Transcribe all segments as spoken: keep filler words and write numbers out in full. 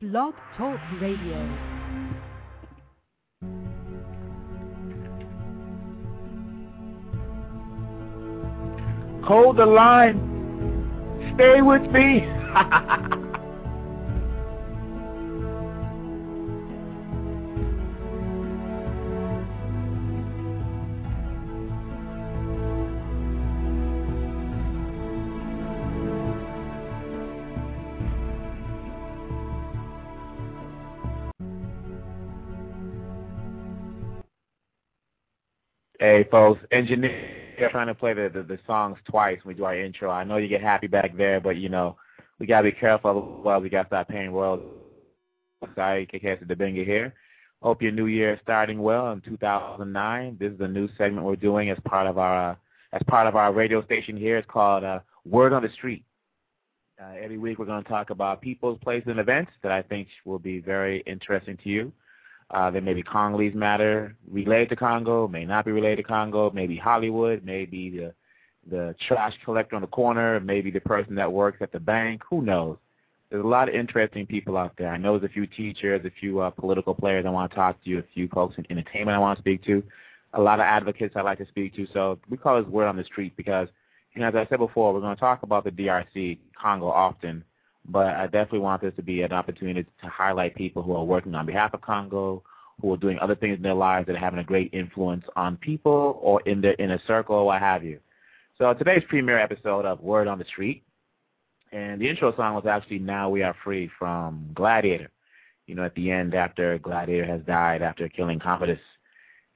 Blog Talk Radio. Hold the line. Stay with me. Hey, folks. Engineer. Trying to play the, the, the songs twice when we do our intro. I know you get happy back there, but, you know, we got to be careful. Well, we got to start paying royalties. Sorry, K K S and Debenga here. Hope your new year is starting well in two thousand nine. This is a new segment we're doing as part of our uh, as part of our radio station here. It's called uh, Word on the Street. Uh, every week we're going to talk about people's places and events that I think will be very interesting to you. Uh, there may be Congolese matter related to Congo, may not be related to Congo, maybe Hollywood, maybe the the trash collector on the corner, maybe the person that works at the bank. Who knows? There's a lot of interesting people out there. I know there's a few teachers, a few uh, political players I want to talk to, a few folks in entertainment I want to speak to, a lot of advocates I like to speak to. So we call this Word on the Street because, you know, as I said before, we're going to talk about the D R C, Congo often. But I definitely want this to be an opportunity to highlight people who are working on behalf of Congo, who are doing other things in their lives that are having a great influence on people or in their inner circle or what have you. So today's premiere episode of Word on the Street, and the intro song was actually Now We Are Free from Gladiator. You know, at the end, after Gladiator has died, after killing Commodus,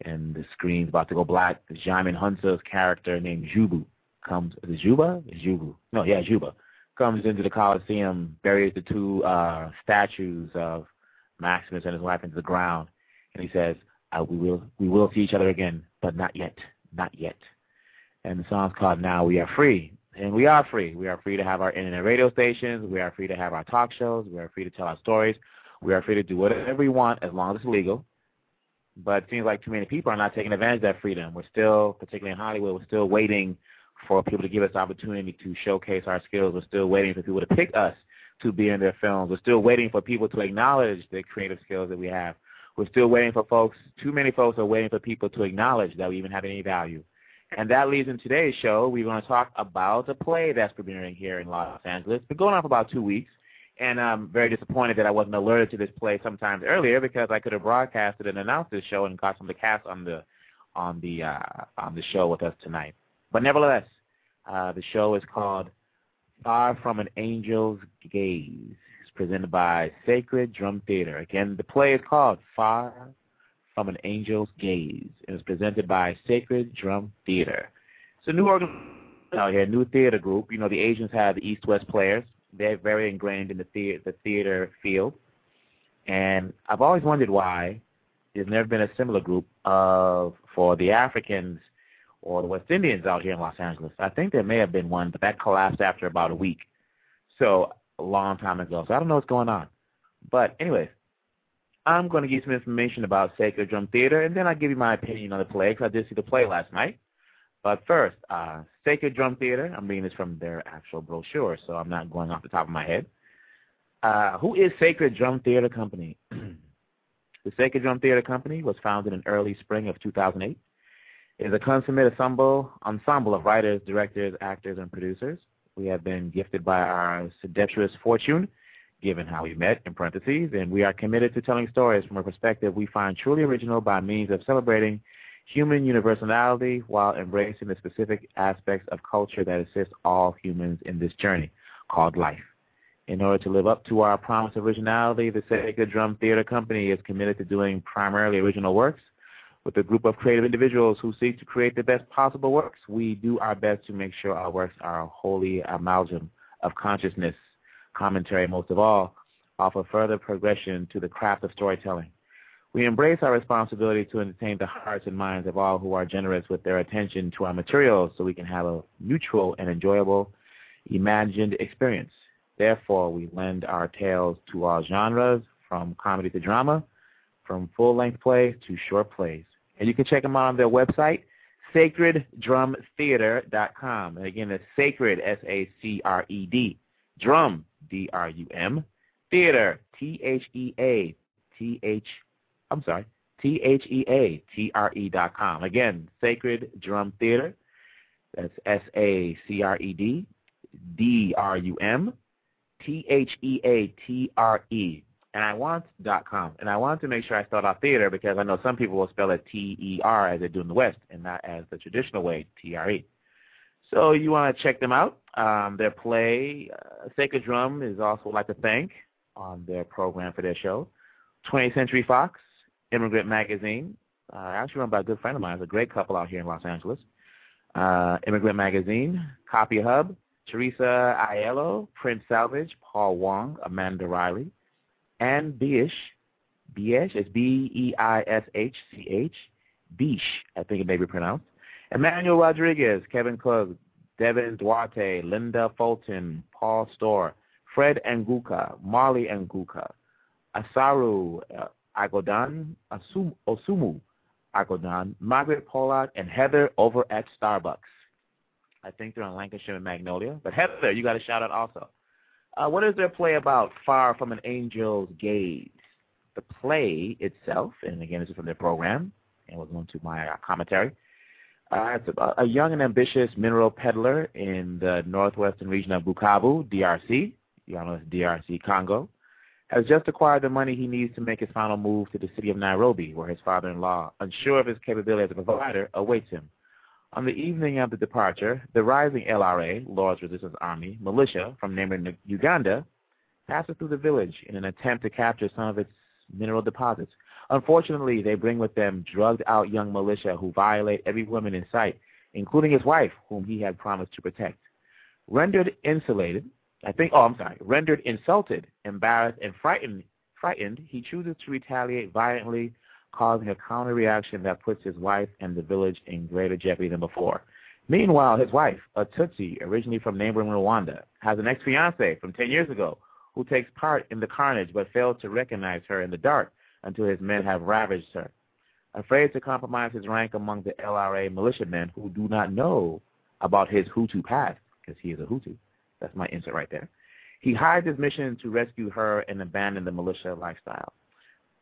and the screen's about to go black, Jamin Hunsa's character named Jubu comes, is it Juba? Jubu. No, yeah, Juba. Comes into the Coliseum, buries the two uh, statues of Maximus and his wife into the ground, and he says, uh, "We will, we will see each other again, but not yet, not yet." And the song's called "Now We Are Free," and we are free. We are free to have our internet radio stations. We are free to have our talk shows. We are free to tell our stories. We are free to do whatever we want as long as it's legal. But it seems like too many people are not taking advantage of that freedom. We're still, particularly in Hollywood, we're still waiting for people to give us the opportunity to showcase our skills. We're still waiting for people to pick us to be in their films. We're still waiting for people to acknowledge the creative skills that we have. We're still waiting for folks. Too many folks are waiting for people to acknowledge that we even have any value. And that leads in today's show. We're going to talk about a play that's premiering here in Los Angeles. It's been going on for about two weeks, and I'm very disappointed that I wasn't alerted to this play sometimes earlier because I could have broadcasted and announced this show and got some of the cast on the, on the, uh, on the show with us tonight. But nevertheless, uh, the show is called Far From An Angel's Gaze. It's presented by Sacred Drum Theater. Again, the play is called Far From An Angel's Gaze. It was presented by Sacred Drum Theater. It's a new organization out here, new theater group. You know, the Asians have the East-West players. They're very ingrained in the theater, the theater field. And I've always wondered why there's never been a similar group of for the Africans or the West Indians out here in Los Angeles. I think there may have been one, but that collapsed after about a week. So a long time ago. So I don't know what's going on. But anyways, I'm going to give you some information about Sacred Drum Theater, and then I'll give you my opinion on the play, because I did see the play last night. But first, uh, Sacred Drum Theater, I'm reading this from their actual brochure, so I'm not going off the top of my head. Uh, who is Sacred Drum Theater Company? The Sacred Drum Theater Company was founded in early spring of two thousand eight. Is a consummate ensemble, ensemble of writers, directors, actors, and producers. We have been gifted by our seductress fortune, given how we met, in parentheses, and we are committed to telling stories from a perspective we find truly original by means of celebrating human universality while embracing the specific aspects of culture that assist all humans in this journey called life. In order to live up to our promise of originality, the Sacred Drum Theater Company is committed to doing primarily original works. With a group of creative individuals who seek to create the best possible works, we do our best to make sure our works are a holy amalgam of consciousness, commentary most of all, offer further progression to the craft of storytelling. We embrace our responsibility to entertain the hearts and minds of all who are generous with their attention to our materials so we can have a mutual and enjoyable imagined experience. Therefore, we lend our tales to all genres, from comedy to drama, from full-length plays to short plays. And you can check them out on their website, sacred drum theater dot com. And again, it's sacred, S A C R E D, drum, D R U M, theater, T H E A T H I'm sorry, T H E A T R E dot com. Again, Sacred Drum Theater, that's S A C R E D, D R U M, T H E A T R E, and I want .com. And I want to make sure I spell out theater because I know some people will spell it T E R as they do in the West and not as the traditional way, T R E. So you want to check them out. Um, their play, uh, Sacred Drum, is also like to thank on their program for their show. twentieth Century Fox, Immigrant Magazine, uh, I actually run by a good friend of mine. It's a great couple out here in Los Angeles. Uh, Immigrant Magazine, Copy Hub, Teresa Aiello, Print Salvage, Paul Wong, Amanda Riley, and Beish, Beish, it's B E I S H C H, Beish, I think it may be pronounced, Emmanuel Rodriguez, Kevin Cook, Devin Duarte, Linda Fulton, Paul Storr, Fred Nguka, Marley Nguka, Asaru uh, Agodan, Asum, Osumu Agodan, Margaret Pollard, and Heather over at Starbucks. I think they're in Lancashire and Magnolia. But Heather, you got a shout-out also. Uh, what is their play about, Far From An Angel's Gaze? The play itself, and again, this is from their program, and we'll go into my uh, commentary. Uh, it's about a young and ambitious mineral peddler in the northwestern region of Bukavu, D R C. You all know it's D R C, Congo. Has just acquired the money he needs to make his final move to the city of Nairobi, where his father-in-law, unsure of his capability as a provider, awaits him. On the evening of the departure, the rising L R A, Lord's Resistance Army, militia from neighboring Uganda, passes through the village in an attempt to capture some of its mineral deposits. Unfortunately, they bring with them drugged-out young militia who violate every woman in sight, including his wife, whom he had promised to protect. Rendered insulated, I think, oh, I'm sorry, rendered insulted, embarrassed, and frightened, frightened, he chooses to retaliate violently, causing a counter-reaction that puts his wife and the village in greater jeopardy than before. Meanwhile, his wife, a Tutsi, originally from neighboring Rwanda, has an ex-fiancé from ten years ago who takes part in the carnage but fails to recognize her in the dark until his men have ravaged her. Afraid to compromise his rank among the L R A militiamen who do not know about his Hutu past, because he is a Hutu. That's my insert right there. He hides his mission to rescue her and abandon the militia lifestyle.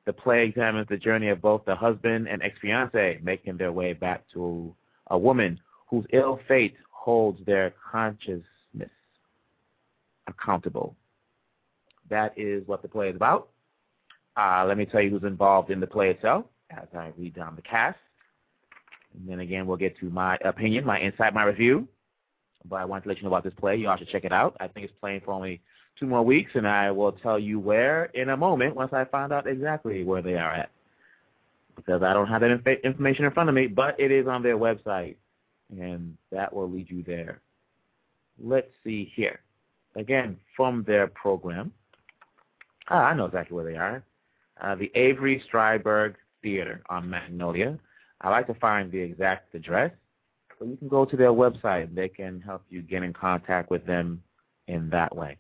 The play examines the journey of both the husband and ex-fiancé, making their way back to a woman whose ill fate holds their consciousness accountable. That is what the play is about. Uh, let me tell you who's involved in the play itself as I read down the cast. And then again, we'll get to my opinion, my insight, my review. But I wanted to let you know about this play. You all should check it out. I think it's playing for only two more weeks, and I will tell you where in a moment once I find out exactly where they are at, because I don't have that inf- information in front of me, but it is on their website, and that will lead you there. Let's see here. Again, from their program. Ah, I know exactly where they are. Uh, the Avery Schreiber Theater on Magnolia. I like to find the exact address. So you can go to their website. They can help you get in contact with them in that way.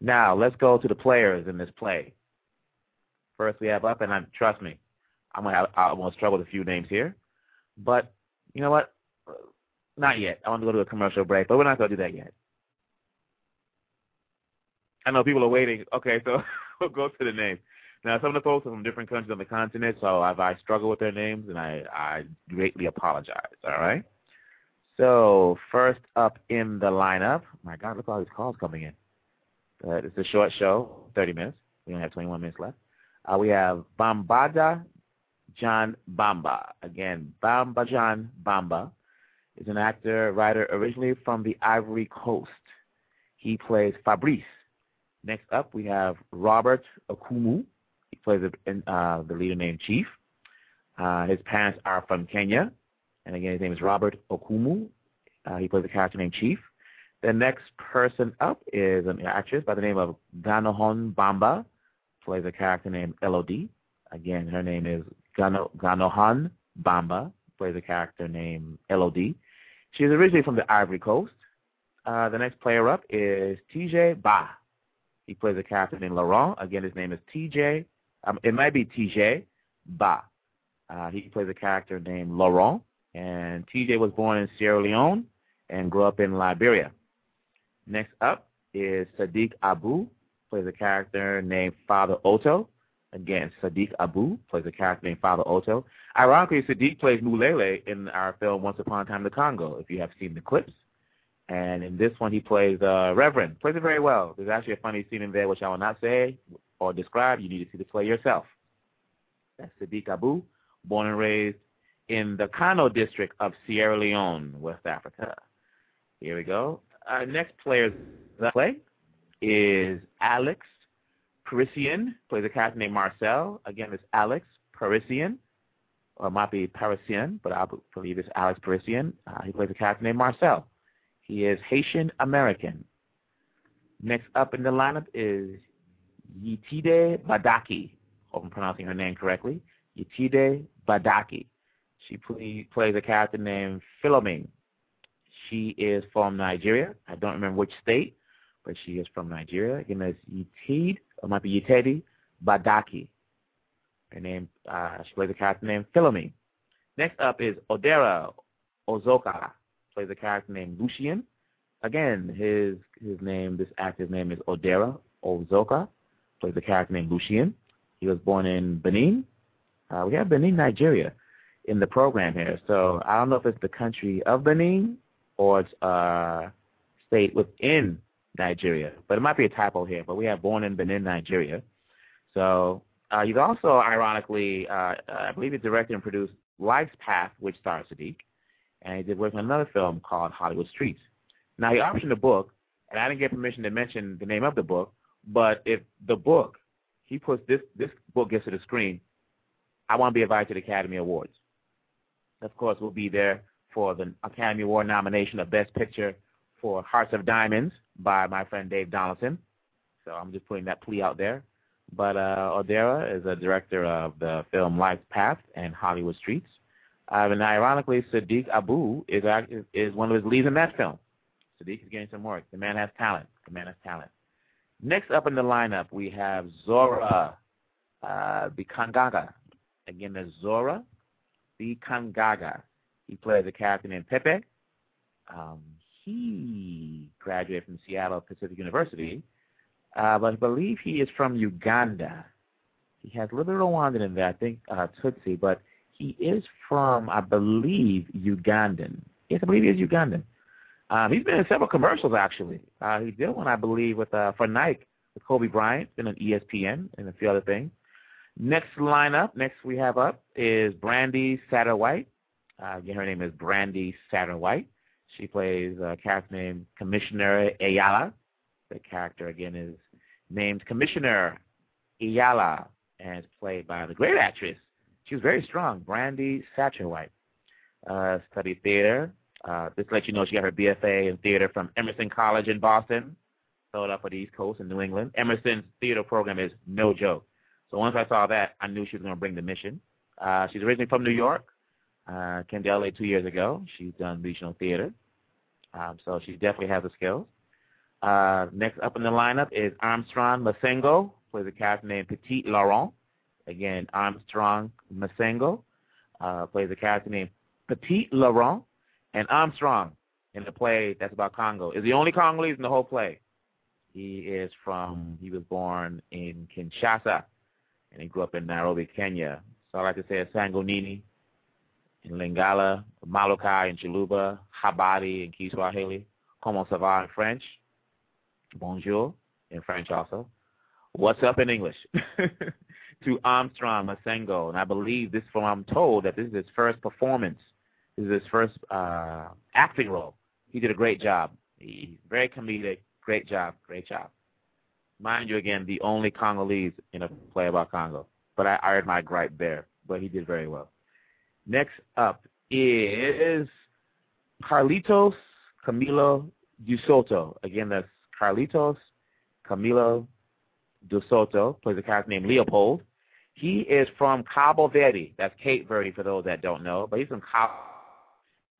Now, let's go to the players in this play. First, we have up, and I'm, trust me, I'm going to I'm gonna struggle with a few names here. But you know what? Not yet. I want to go to a commercial break, but we're not going to do that yet. I know people are waiting. Okay, so we'll go to the names. Now, some of the folks are from different countries on the continent, so if I struggle with their names, then I, I greatly apologize, all right? So, first up in the lineup, my God, look at all these calls coming in. Uh, it's a short show, thirty minutes. We only have twenty-one minutes left. Uh, we have Bambada John Bamba. Again, Bambada John Bamba is an actor, writer, originally from the Ivory Coast. He plays Fabrice. Next up, we have Robert Okumu. He plays a, uh, the leader named Chief. Uh, his parents are from Kenya. And again, his name is Robert Okumu. Uh, he plays a character named Chief. The next person up is an actress by the name of Ghanohan Bamba. plays a character named Elodie. Again, her name is Ghano, Ghanohan Bamba, plays a character named Elodie. She's originally from the Ivory Coast. Uh, the next player up is T J Ba. He plays a character named Laurent. Again, his name is T J. Um, it might be T J Ba. Uh, he plays a character named Laurent. And T J was born in Sierra Leone and grew up in Liberia. Next up is Sadiq Abu, plays a character named Father Otto. Again, Sadiq Abu plays a character named Father Otto. Ironically, Sadiq plays Mulele in our film Once Upon a Time in the Congo, if you have seen the clips. And in this one, he plays uh, Reverend. Plays it very well. There's actually a funny scene in there, which I will not say or describe. You need to see the play yourself. That's Sadiq Abu, born and raised in the Kano district of Sierra Leone, West Africa. Here we go. Our next player's play is Alex Parisian, plays a character named Marcel. Again, it's Alex Parisian, or it might be Parisian, but I believe it's Alex Parisian. Uh, he plays a character named Marcel. He is Haitian American. Next up in the lineup is Yetide Badaki. Hope I'm pronouncing her name correctly. Yetide Badaki. She play, plays a character named Philomene. She is from Nigeria. I don't remember which state, but she is from Nigeria. Again, that's Yetide, or it might be Yetide Badaki. Her name, uh, she plays a character named Philomene. Next up is Odera Ozoka. Plays a character named Lucian. Again, his his name, this actor's name is Odera Ozoka. Plays a character named Lucian. He was born in Benin. Uh, we have Benin, Nigeria in the program here. So I don't know if it's the country of Benin or it's a state within Nigeria. But it might be a typo here. But we have born in Benin, Nigeria. So uh, he's also, ironically, uh, I believe he directed and produced Life's Path, which stars Sadiq. And he did work on another film called Hollywood Streets. Now, he optioned the book, and I didn't get permission to mention the name of the book, but if the book, he puts this, this book gets to the screen, I want to be invited to the Academy Awards. Of course, we'll be there for the Academy Award nomination of Best Picture for Hearts of Diamonds by my friend Dave Donaldson. So I'm just putting that plea out there. But uh, Odera is a director of the film Life's Path and Hollywood Streets. Uh, and ironically, Sadiq Abu is is one of his leads in that film. Sadiq is getting some work. The man has talent. The man has talent. Next up in the lineup, we have Zora uh, Bikangaga. Again, there's Zora Bikangaga. He plays a character named Pepe. Um, he graduated from Seattle Pacific University, uh, but I believe he is from Uganda. He has a little bit of Rwandan in there, I think uh, Tutsi, but he is from, I believe, Ugandan. Yes, I believe he is Ugandan. Um, he's been in several commercials, actually. Uh, he did one, I believe, with uh, for Nike, with Kobe Bryant, been on E S P N, and a few other things. Next lineup, next we have up, is Brandy Satterwhite. Uh, again, her name is Brandy Satterwhite. She plays a character named Commissioner Ayala. The character, again, is named Commissioner Ayala, and is played by the great actress. She was very strong, Brandy Satterwhite. Uh, studied theater. Uh, just to let you know, she got her B F A in theater from Emerson College in Boston, sold up for the East Coast in New England. Emerson's theater program is no joke. So once I saw that, I knew she was going to bring the mission. Uh, she's originally from New York, uh, came to L A two years ago. She's done regional theater. Um, so she definitely has the skills. Uh, next up in the lineup is Armstrong Masengo, plays a character named Petit Laurent. Again, Armstrong Masengo uh, plays a character named Petit Laurent, and Armstrong in the play that's about Congo is the only Congolese in the whole play. He is from, he was born in Kinshasa, and he grew up in Nairobi, Kenya. So I like to say it's Sangonini in Lingala, Malokai in Chiluba, Habari in Kiswahili, Como ça va in French, Bonjour in French also, What's up in English. To Armstrong Masengo, and I believe this from I'm told that this is his first performance. This is his first uh, acting role. He did a great job. He's very comedic. Great job. Great job. Mind you, again, the only Congolese in a play about Congo. But I aired my gripe there. But he did very well. Next up is Carlitos Camilo Dusoto. Again, that's Carlitos Camilo De Soto, plays a character named Leopold. He is from Cabo Verde. That's Cape Verde for those that don't know. But he's from Cabo.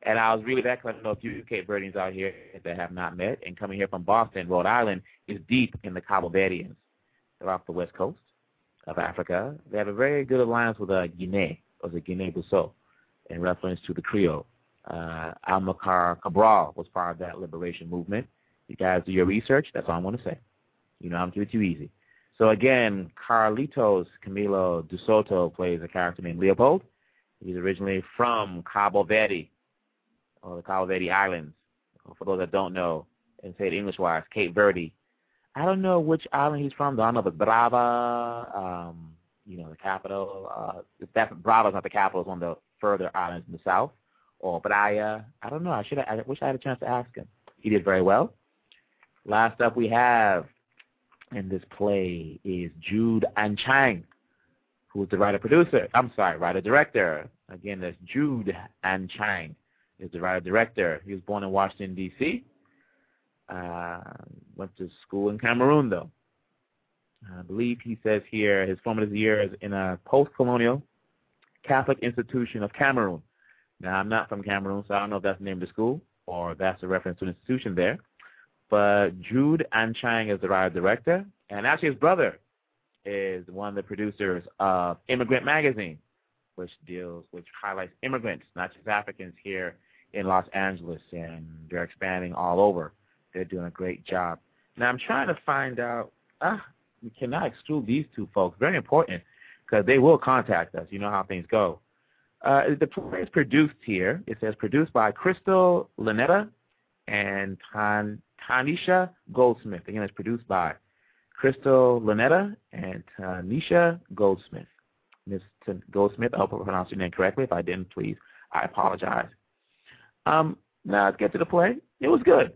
And I was really back because I know a few Cape Verdeans out here that have not met. And coming here from Boston, Rhode Island, is deep in the Cabo Verdeans. They're off the west coast of Africa. They have a very good alliance with uh, Guinea, or the Guinea-Bissau, in reference to the Creole. Uh, Amilcar Cabral was part of that liberation movement. You guys do your research. That's all I want to say. You know, I'm doing it too easy. So, again, Carlitos Camilo De Soto plays a character named Leopold. He's originally from Cabo Verde, or the Cabo Verde Islands. For those that don't know, and say it English-wise, Cape Verde. I don't know which island he's from. I don't know if it's Brava, um, you know, the capital. Uh, if that's, Brava's not the capital. It's one of the further islands in the south. Or Braya. I don't know. I, should have, I wish I had a chance to ask him. He did very well. Last up we have in this play is Jude Anchang, who is the writer-producer. I'm sorry, writer-director. Again, that's Jude Anchang is the writer-director. He was born in Washington, D C Uh, went to school in Cameroon, though. I believe he says here his formative years in a post-colonial Catholic institution of Cameroon. Now, I'm not from Cameroon, so I don't know if that's the name of the school or that's a reference to an institution there. But Jude Anchang is the writer-director, and actually his brother is one of the producers of Immigrant Magazine, which deals, which highlights immigrants, not just Africans here in Los Angeles, and they're expanding all over. They're doing a great job. Now, I'm trying to find out, ah, we cannot exclude these two folks. Very important, because they will contact us. You know how things go. Uh, the play is produced here. It says produced by Crystal Linetta and Tan Tanisha Goldsmith. Again, it's produced by Crystal Linetta and Tanisha Goldsmith. Miz Goldsmith, I hope I pronounced your name correctly. If I didn't, please, I apologize. Um, now let's get to the play. It was good.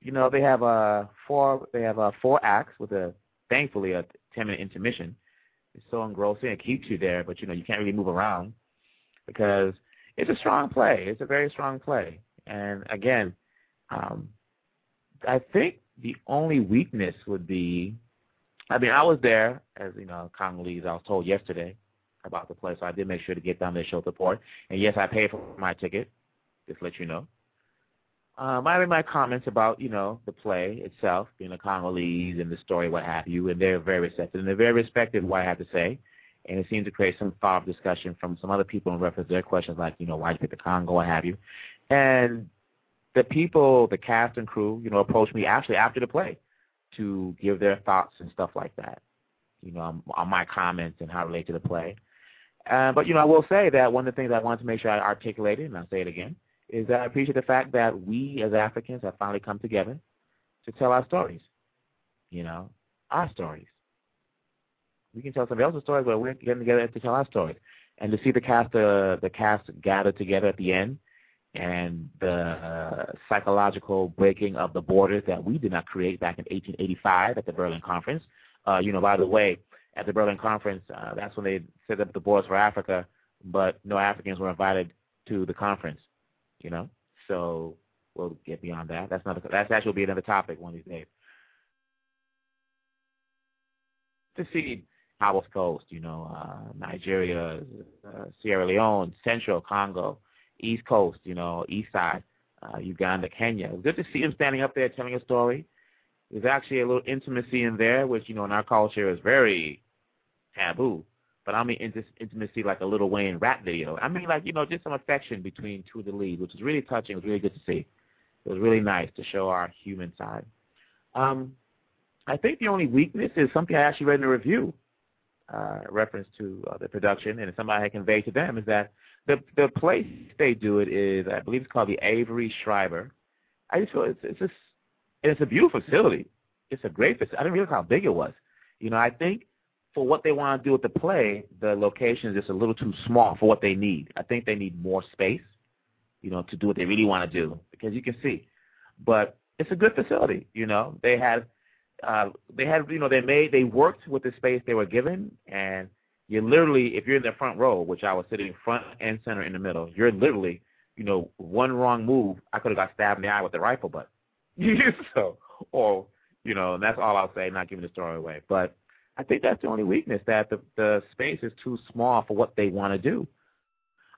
You know, they have uh, four. They have uh, four acts with a thankfully a ten-minute intermission. It's so engrossing it keeps you there, but you know you can't really move around because it's a strong play. It's a very strong play. And again, um, I think the only weakness would be, I mean, I was there, as you know, Congolese, I was told yesterday about the play, so I did make sure to get down there to show support. And yes, I paid for my ticket, just to let you know. Um, I made my comments about, you know, the play itself, being a Congolese and the story, what have you, and they're very receptive, and they're very respected, what I have to say. And it seemed to create some thought discussion from some other people in reference to their questions like, you know, why did you pick the Congo, what have you. And the people, the cast and crew, you know, approached me actually after the play to give their thoughts and stuff like that, you know, on, on my comments and how it relates to the play. Uh, but, you know, I will say that one of the things I wanted to make sure I articulated, and I'll say it again, is that I appreciate the fact that we as Africans have finally come together to tell our stories, you know, our stories. We can tell somebody else's stories, but we're getting together to tell our stories. And to see the cast, uh, the cast gather together at the end, and the uh, psychological breaking of the borders that we did not create back in eighteen eighty-five at the Berlin Conference. Uh, you know, by the way, at the Berlin Conference, uh, that's when they set up the borders for Africa, but no Africans were invited to the conference, you know. So we'll get beyond that. That's not. A, that's actually will be another topic one of these days. To see Ivory Coast, you know, uh, Nigeria, uh, Sierra Leone, Central Congo, East Coast, you know, East Side, uh, Uganda, Kenya. It was good to see him standing up there telling a story. There's actually a little intimacy in there, which, you know, in our culture is very taboo. But I mean int- intimacy like a Lil Wayne rap video. I mean, like, you know, just some affection between two of the leads, which was really touching. It was really good to see. It was really nice to show our human side. Um, I think the only weakness is something I actually read in a review, uh, reference to uh, the production, and somebody had conveyed to them is that The the place they do it is, I believe it's called the Avery Schreiber. I just feel it's it's just, and it's a beautiful facility. It's a great facility. I didn't realize how big it was. You know, I think for what they want to do with the play, the location is just a little too small for what they need. I think they need more space, you know, to do what they really want to do, because you can see. But it's a good facility. You know, they had uh, they had you know they made they worked with the space they were given. And you're literally, if you're in the front row, which I was sitting front and center in the middle, you're literally, you know, one wrong move, I could have got stabbed in the eye with a rifle butt. so, or, you know, and that's all I'll say, not giving the story away. But I think that's the only weakness, that the, the space is too small for what they want to do.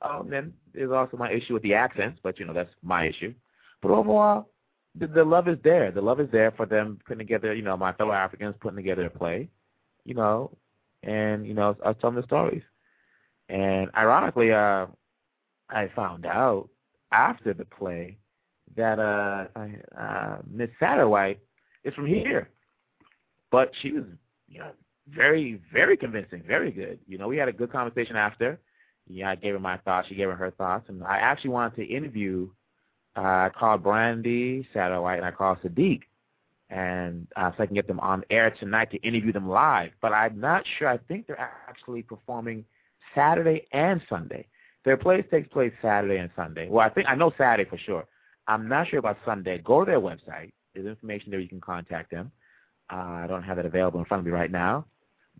Um, then there's also my issue with the accents, but, you know, that's my issue. But overall, the, the love is there. The love is there for them putting together, you know, my fellow Africans putting together a play, you know, and, you know, us telling the stories. And ironically, uh, I found out after the play that uh, uh, Miss Satterwhite is from here. But she was, you know, very, very convincing, very good. You know, we had a good conversation after. Yeah, I gave her my thoughts. She gave her her thoughts. And I actually wanted to interview, uh, I called Brandy Satterwhite and I called Sadiq, and uh, so I can get them on air tonight to interview them live. But I'm not sure. I think they're actually performing Saturday and Sunday. Their plays takes place Saturday and Sunday. Well, I think I know Saturday for sure. I'm not sure about Sunday. Go to their website. There's information there. You can contact them. Uh, I don't have that available in front of me right now.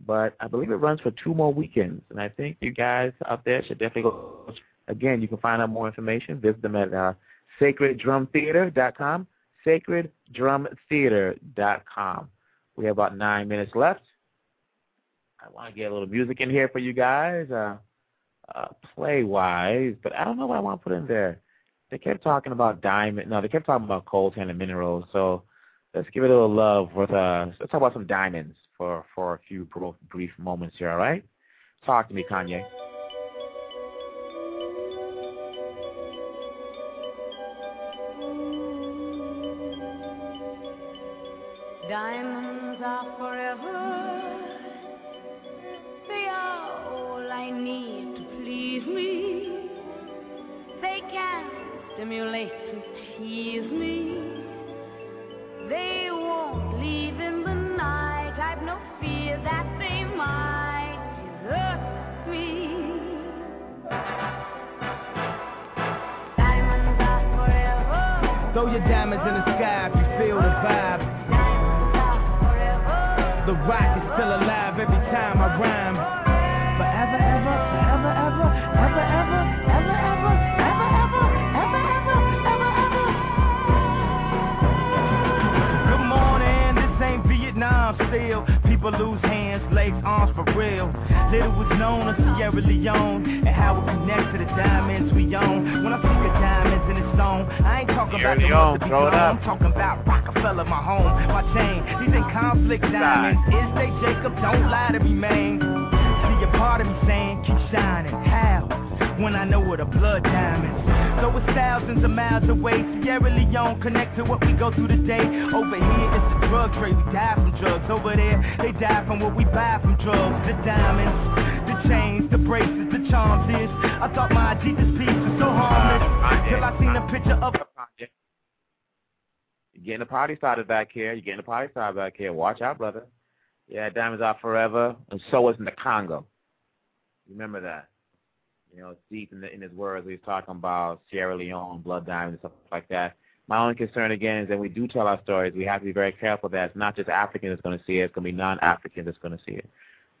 But I believe it runs for two more weekends, and I think you guys out there should definitely go. Again, you can find out more information. Visit them at uh, sacred drum theater dot com, sacred drum theater dot com. We have about nine minutes left. I want to get a little music in here for you guys, uh, uh, play-wise, but I don't know what I want to put in there. They kept talking about diamond. No, they kept talking about coal, tin, and minerals, so let's give it a little love with uh, let's talk about some diamonds for, for a few brief moments here, all right? Talk to me, Kanye. Diamonds are forever. They are all I need to please me. They can stimulate and tease me. They won't leave in the night. I've no fear that they might desert me. Diamonds are forever. Throw your diamonds in the sky if you feel the vibe. Diamonds are forever. The rock is still alive every time I rhyme. Forever, ever, forever, ever, ever, ever, ever, ever, ever, ever, ever, ever, ever, ever. Still, people lose hands, legs, arms for real. Little was known of Sierra Leone and how it connects to the diamonds we own. When I think of diamonds in the stone, I ain't talking about the ones to be blown. I'm talking about Rockefeller, my home, my chain. These in conflict diamonds. Is they Jacob? Don't lie to me, man. See a part of me saying, keep shining. How? When I know what a blood diamond. So it's thousands of miles away. Sierra Leone connect to what we go through today. Over here it's the drug trade. We die from drugs. Over there they die from what we buy from drugs. The diamonds, the chains, the bracelets, the charms is. I thought my Jesus piece was so harmless till I seen a picture of. You're getting the party started back here. You're getting the party started back here. Watch out, brother. Yeah, diamonds are forever, and so is in the Congo. Remember that. You know, deep in, the, in his words, he's talking about Sierra Leone, blood diamonds, stuff like that. My only concern, again, is that we do tell our stories. We have to be very careful that it's not just African that's going to see it. It's going to be non-African that's going to see it.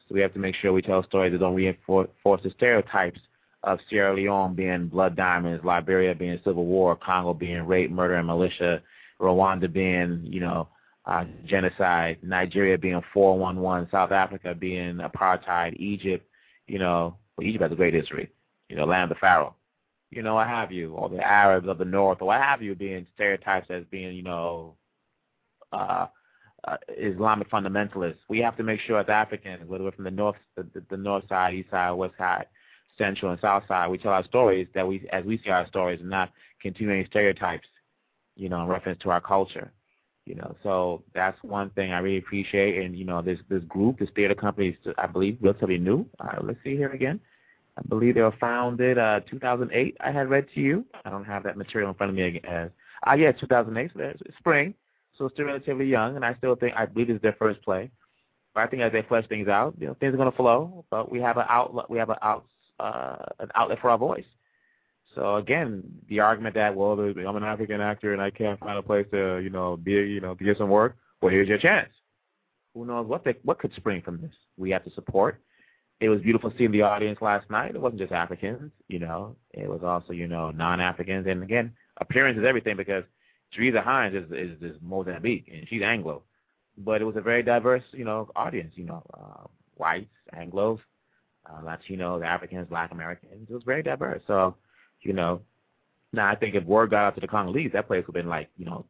So we have to make sure we tell stories that don't reinforce the stereotypes of Sierra Leone being blood diamonds, Liberia being civil war, Congo being rape, murder, and militia, Rwanda being, you know, uh, genocide, Nigeria being four one one, South Africa being apartheid, Egypt, you know, well, Egypt has a great history. You know, land of the Pharaoh, you know, what have you, or the Arabs of the North, or what have you, being stereotypes as being, you know, uh, uh, Islamic fundamentalists. We have to make sure as Africans, whether we're from the north, the, the north side, east side, west side, central and south side, we tell our stories that we, as we see our stories, and not continuing stereotypes, you know, in reference to our culture. You know, so that's one thing I really appreciate. And you know, this this group, this theater company, is, I believe, relatively new. All right, let's see here again. I believe they were founded uh, two thousand eight, I had read to you. I don't have that material in front of me again. Uh, yeah, two thousand eight, so it's spring, so still relatively young, and I still think, I believe it's their first play. But I think as they flesh things out, you know, things are going to flow, but we have an outlet, we have an, out, uh, an outlet for our voice. So, again, the argument that, well, I'm an African actor and I can't find a place to, you know, be, you know, to get some work, well, here's your chance. Who knows what they, what could spring from this? We have to support. It was beautiful seeing the audience last night. It wasn't just Africans, you know. It was also, you know, non-Africans. And, again, appearance is everything because Teresa Hines is, is, is Mozambique, and she's Anglo. but it was a very diverse, you know, audience, you know, uh, whites, Anglos, uh, Latinos, Africans, Black Americans. It was very diverse. So, you know, now I think if word got out to the Congolese, that place would have been like, you know,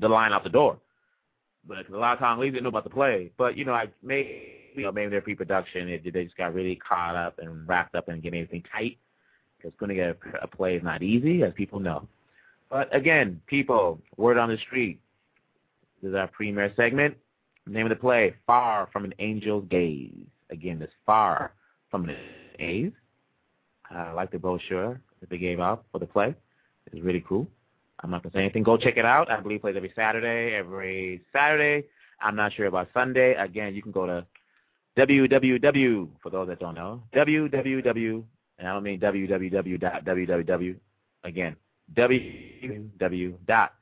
the line out the door. But a lot of Congolese didn't know about the play. But, you know, I made, you know, maybe their pre-production, it, they just got really caught up and wrapped up and getting everything tight, because putting a, a play is not easy, as people know. But, again, people, word on the street. This is our premiere segment. Name of the play, Far From An Angel's Gaze. Again, this Far From An Angel's Gaze. I like the brochure that they gave out for the play. It's really cool. I'm not going to say anything. Go check it out. I believe it plays every Saturday, every Saturday. I'm not sure about Sunday. Again, you can go to www, for those that don't know, www, and I don't mean www dot www, again, www dot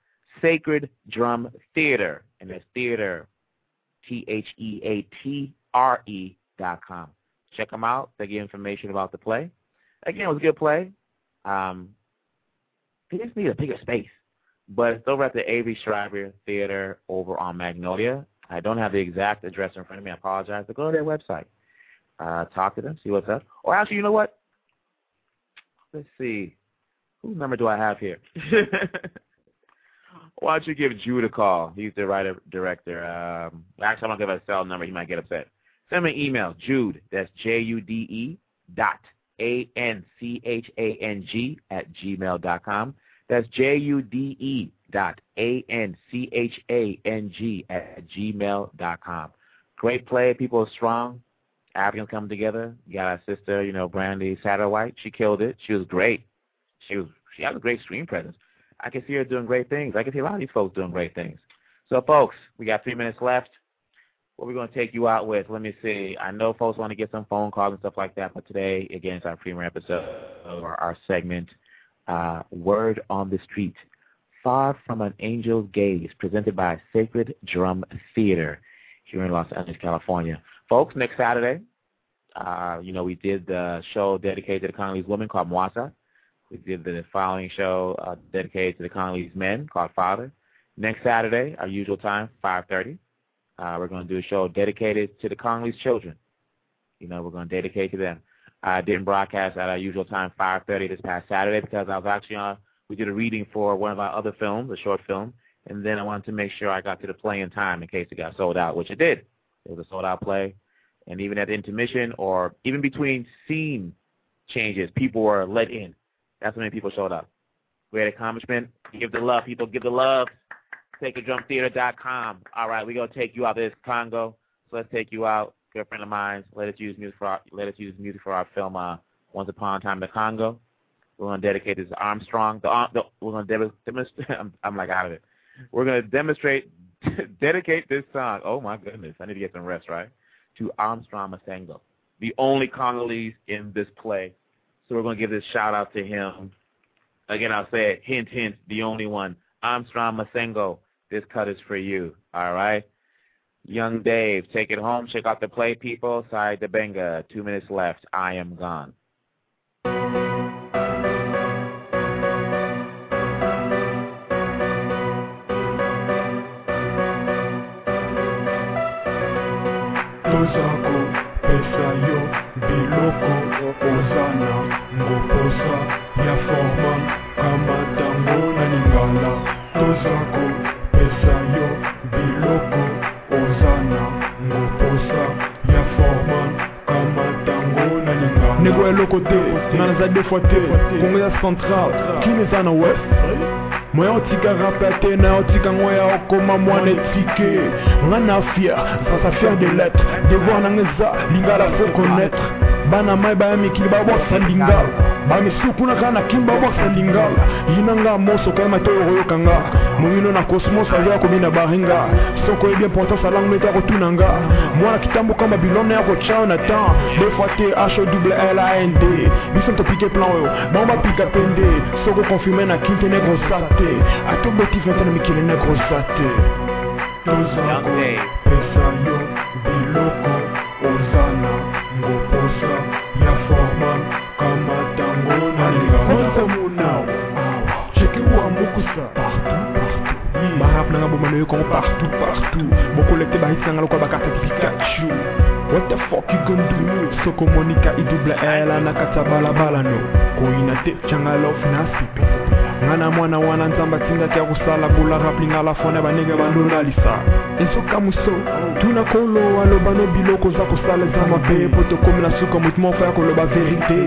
sacred drum theater, and that's theater, T H E A T R E dot com. Check them out. They give information about the play. Again, it was a good play. Um, they just need a bigger space. But it's over at the Avery Schreiber Theater over on Magnolia. I don't have the exact address in front of me. I apologize. But go to their website. Uh, talk to them. See what's up. Or actually, you know what? Let's see. Whose number do I have here? Why don't you give Jude a call? He's the writer director. Um, actually, I don't give a cell number. He might get upset. Send me an email, Jude. That's J U D E dot A N C H A N G at gmail dot com. That's J U D E dot A N C H A N G at gmail dot com. Great play. People are strong. Africans come together. You got our sister, you know, Brandy Satterwhite. She killed it. She was great. She was. She has a great screen presence. I can see her doing great things. I can see a lot of these folks doing great things. So, folks, we got three minutes left. What we're going to take you out with, let me see. I know folks want to get some phone calls and stuff like that, but today, again, it's our premiere episode of our, our segment, uh, Word on the Street, Far From An Angel's Gaze, presented by Sacred Drum Theater here in Los Angeles, California. Folks, next Saturday, uh, you know, we did the show dedicated to the Congolese woman called Mwasa. We did the following show uh, dedicated to the Congolese men called Father. Next Saturday, our usual time, five thirty, uh, we're going to do a show dedicated to the Congolese children. You know, we're going to dedicate to them. I didn't broadcast at our usual time, five thirty, this past Saturday, because I was actually on, we did a reading for one of our other films, a short film, and then I wanted to make sure I got to the play in time in case it got sold out, which it did. It was a sold-out play. And even at the intermission or even between scene changes, people were let in. That's how many people showed up. Great accomplishment. Give the love, people. Give the love. sacred drum theater dot com. All right, we're going to take you out of this Congo. So let's take you out. Good friend of mine. Let us use music for our, let us use music for our film uh, Once Upon a Time in the Congo. We're going to dedicate this to Armstrong. The, the, we're going to demonstrate. I'm, I'm like out of it. We're going to demonstrate, dedicate this song. Oh, my goodness. I need to get some rest, right? To Armstrong Masango, the only Congolese in this play. So we're going to give this shout-out to him. Again, I'll say it. Hint, hint, the only one. Armstrong Masango, this cut is for you. All right? Young Dave, take it home. Check out the play, people. Side to Benga. Two minutes left. I am gone. Congolais central, Kinshasa na West. Moi antika rapate na antika ngoya okoma mwana etike. Ngana fier, ça faire des lettres, devoir na ngeza, linga la faut connaître. Bana mai ba mikili ba bossa linga. Ba misuku na kana kimba bossa linga. Inanga moso kama to royokanga. Moyino na cosmos aja ko bina baringa. Soko e bien pourtant sa langue meta ko tunanga. Mwana kitambo kama bilone yako chao na temps. Deux fois T H O W L A N D. Biso to piquer plan yo. Bamba pika pende. Soko confirmer na kinte ne grosate. A tout boti vente na mikili ne grosate. Nzango. Pesanyo biloko ozana ngoposa ya forma kama tango na linga. Check it wa mukusa. Partout, partout. Marap na ngabo manoyo yo qu'on partout, partout. Mon collecte bah il s'en allo quoi bah carte Pikachu. What the fuck you gonna do? Soko Monica I double L anakata bala bala no. Ko inate changa love nasipi. Ngana mwana wana nzamba tinda tia kusala bula rapping ala fone ba nega bandona lisa. Enso kamuso tuna kolo alo bano biloko za kusala zama pe poto komina suka mutmo fa ko lo ba vérité.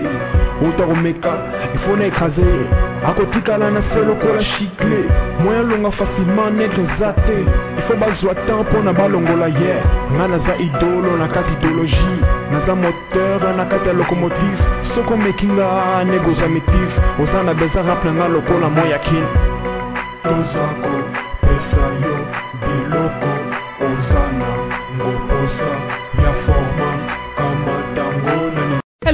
Autor meka il faut n'écraser. Akotika la na selo ko la chicle. Moyen longa facilement nègre zaté. Il faut bazwa temps pour na balongola yeah. Ngana za idolo na kati idéologie. Naza moteur na kati locomotive. Soko mekinga nego za mitif. Ozana beza rappelanga loko la moya kin. Tozako pesa yo biloko ozana ngoposa ya forma kama tangona.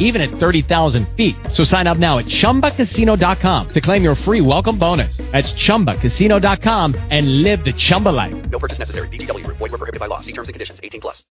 even at thirty thousand feet. So sign up now at chumba casino dot com to claim your free welcome bonus. That's chumba casino dot com and live the Chumba life. No purchase necessary. V G W Group. Void where prohibited by law. See terms and conditions. eighteen plus.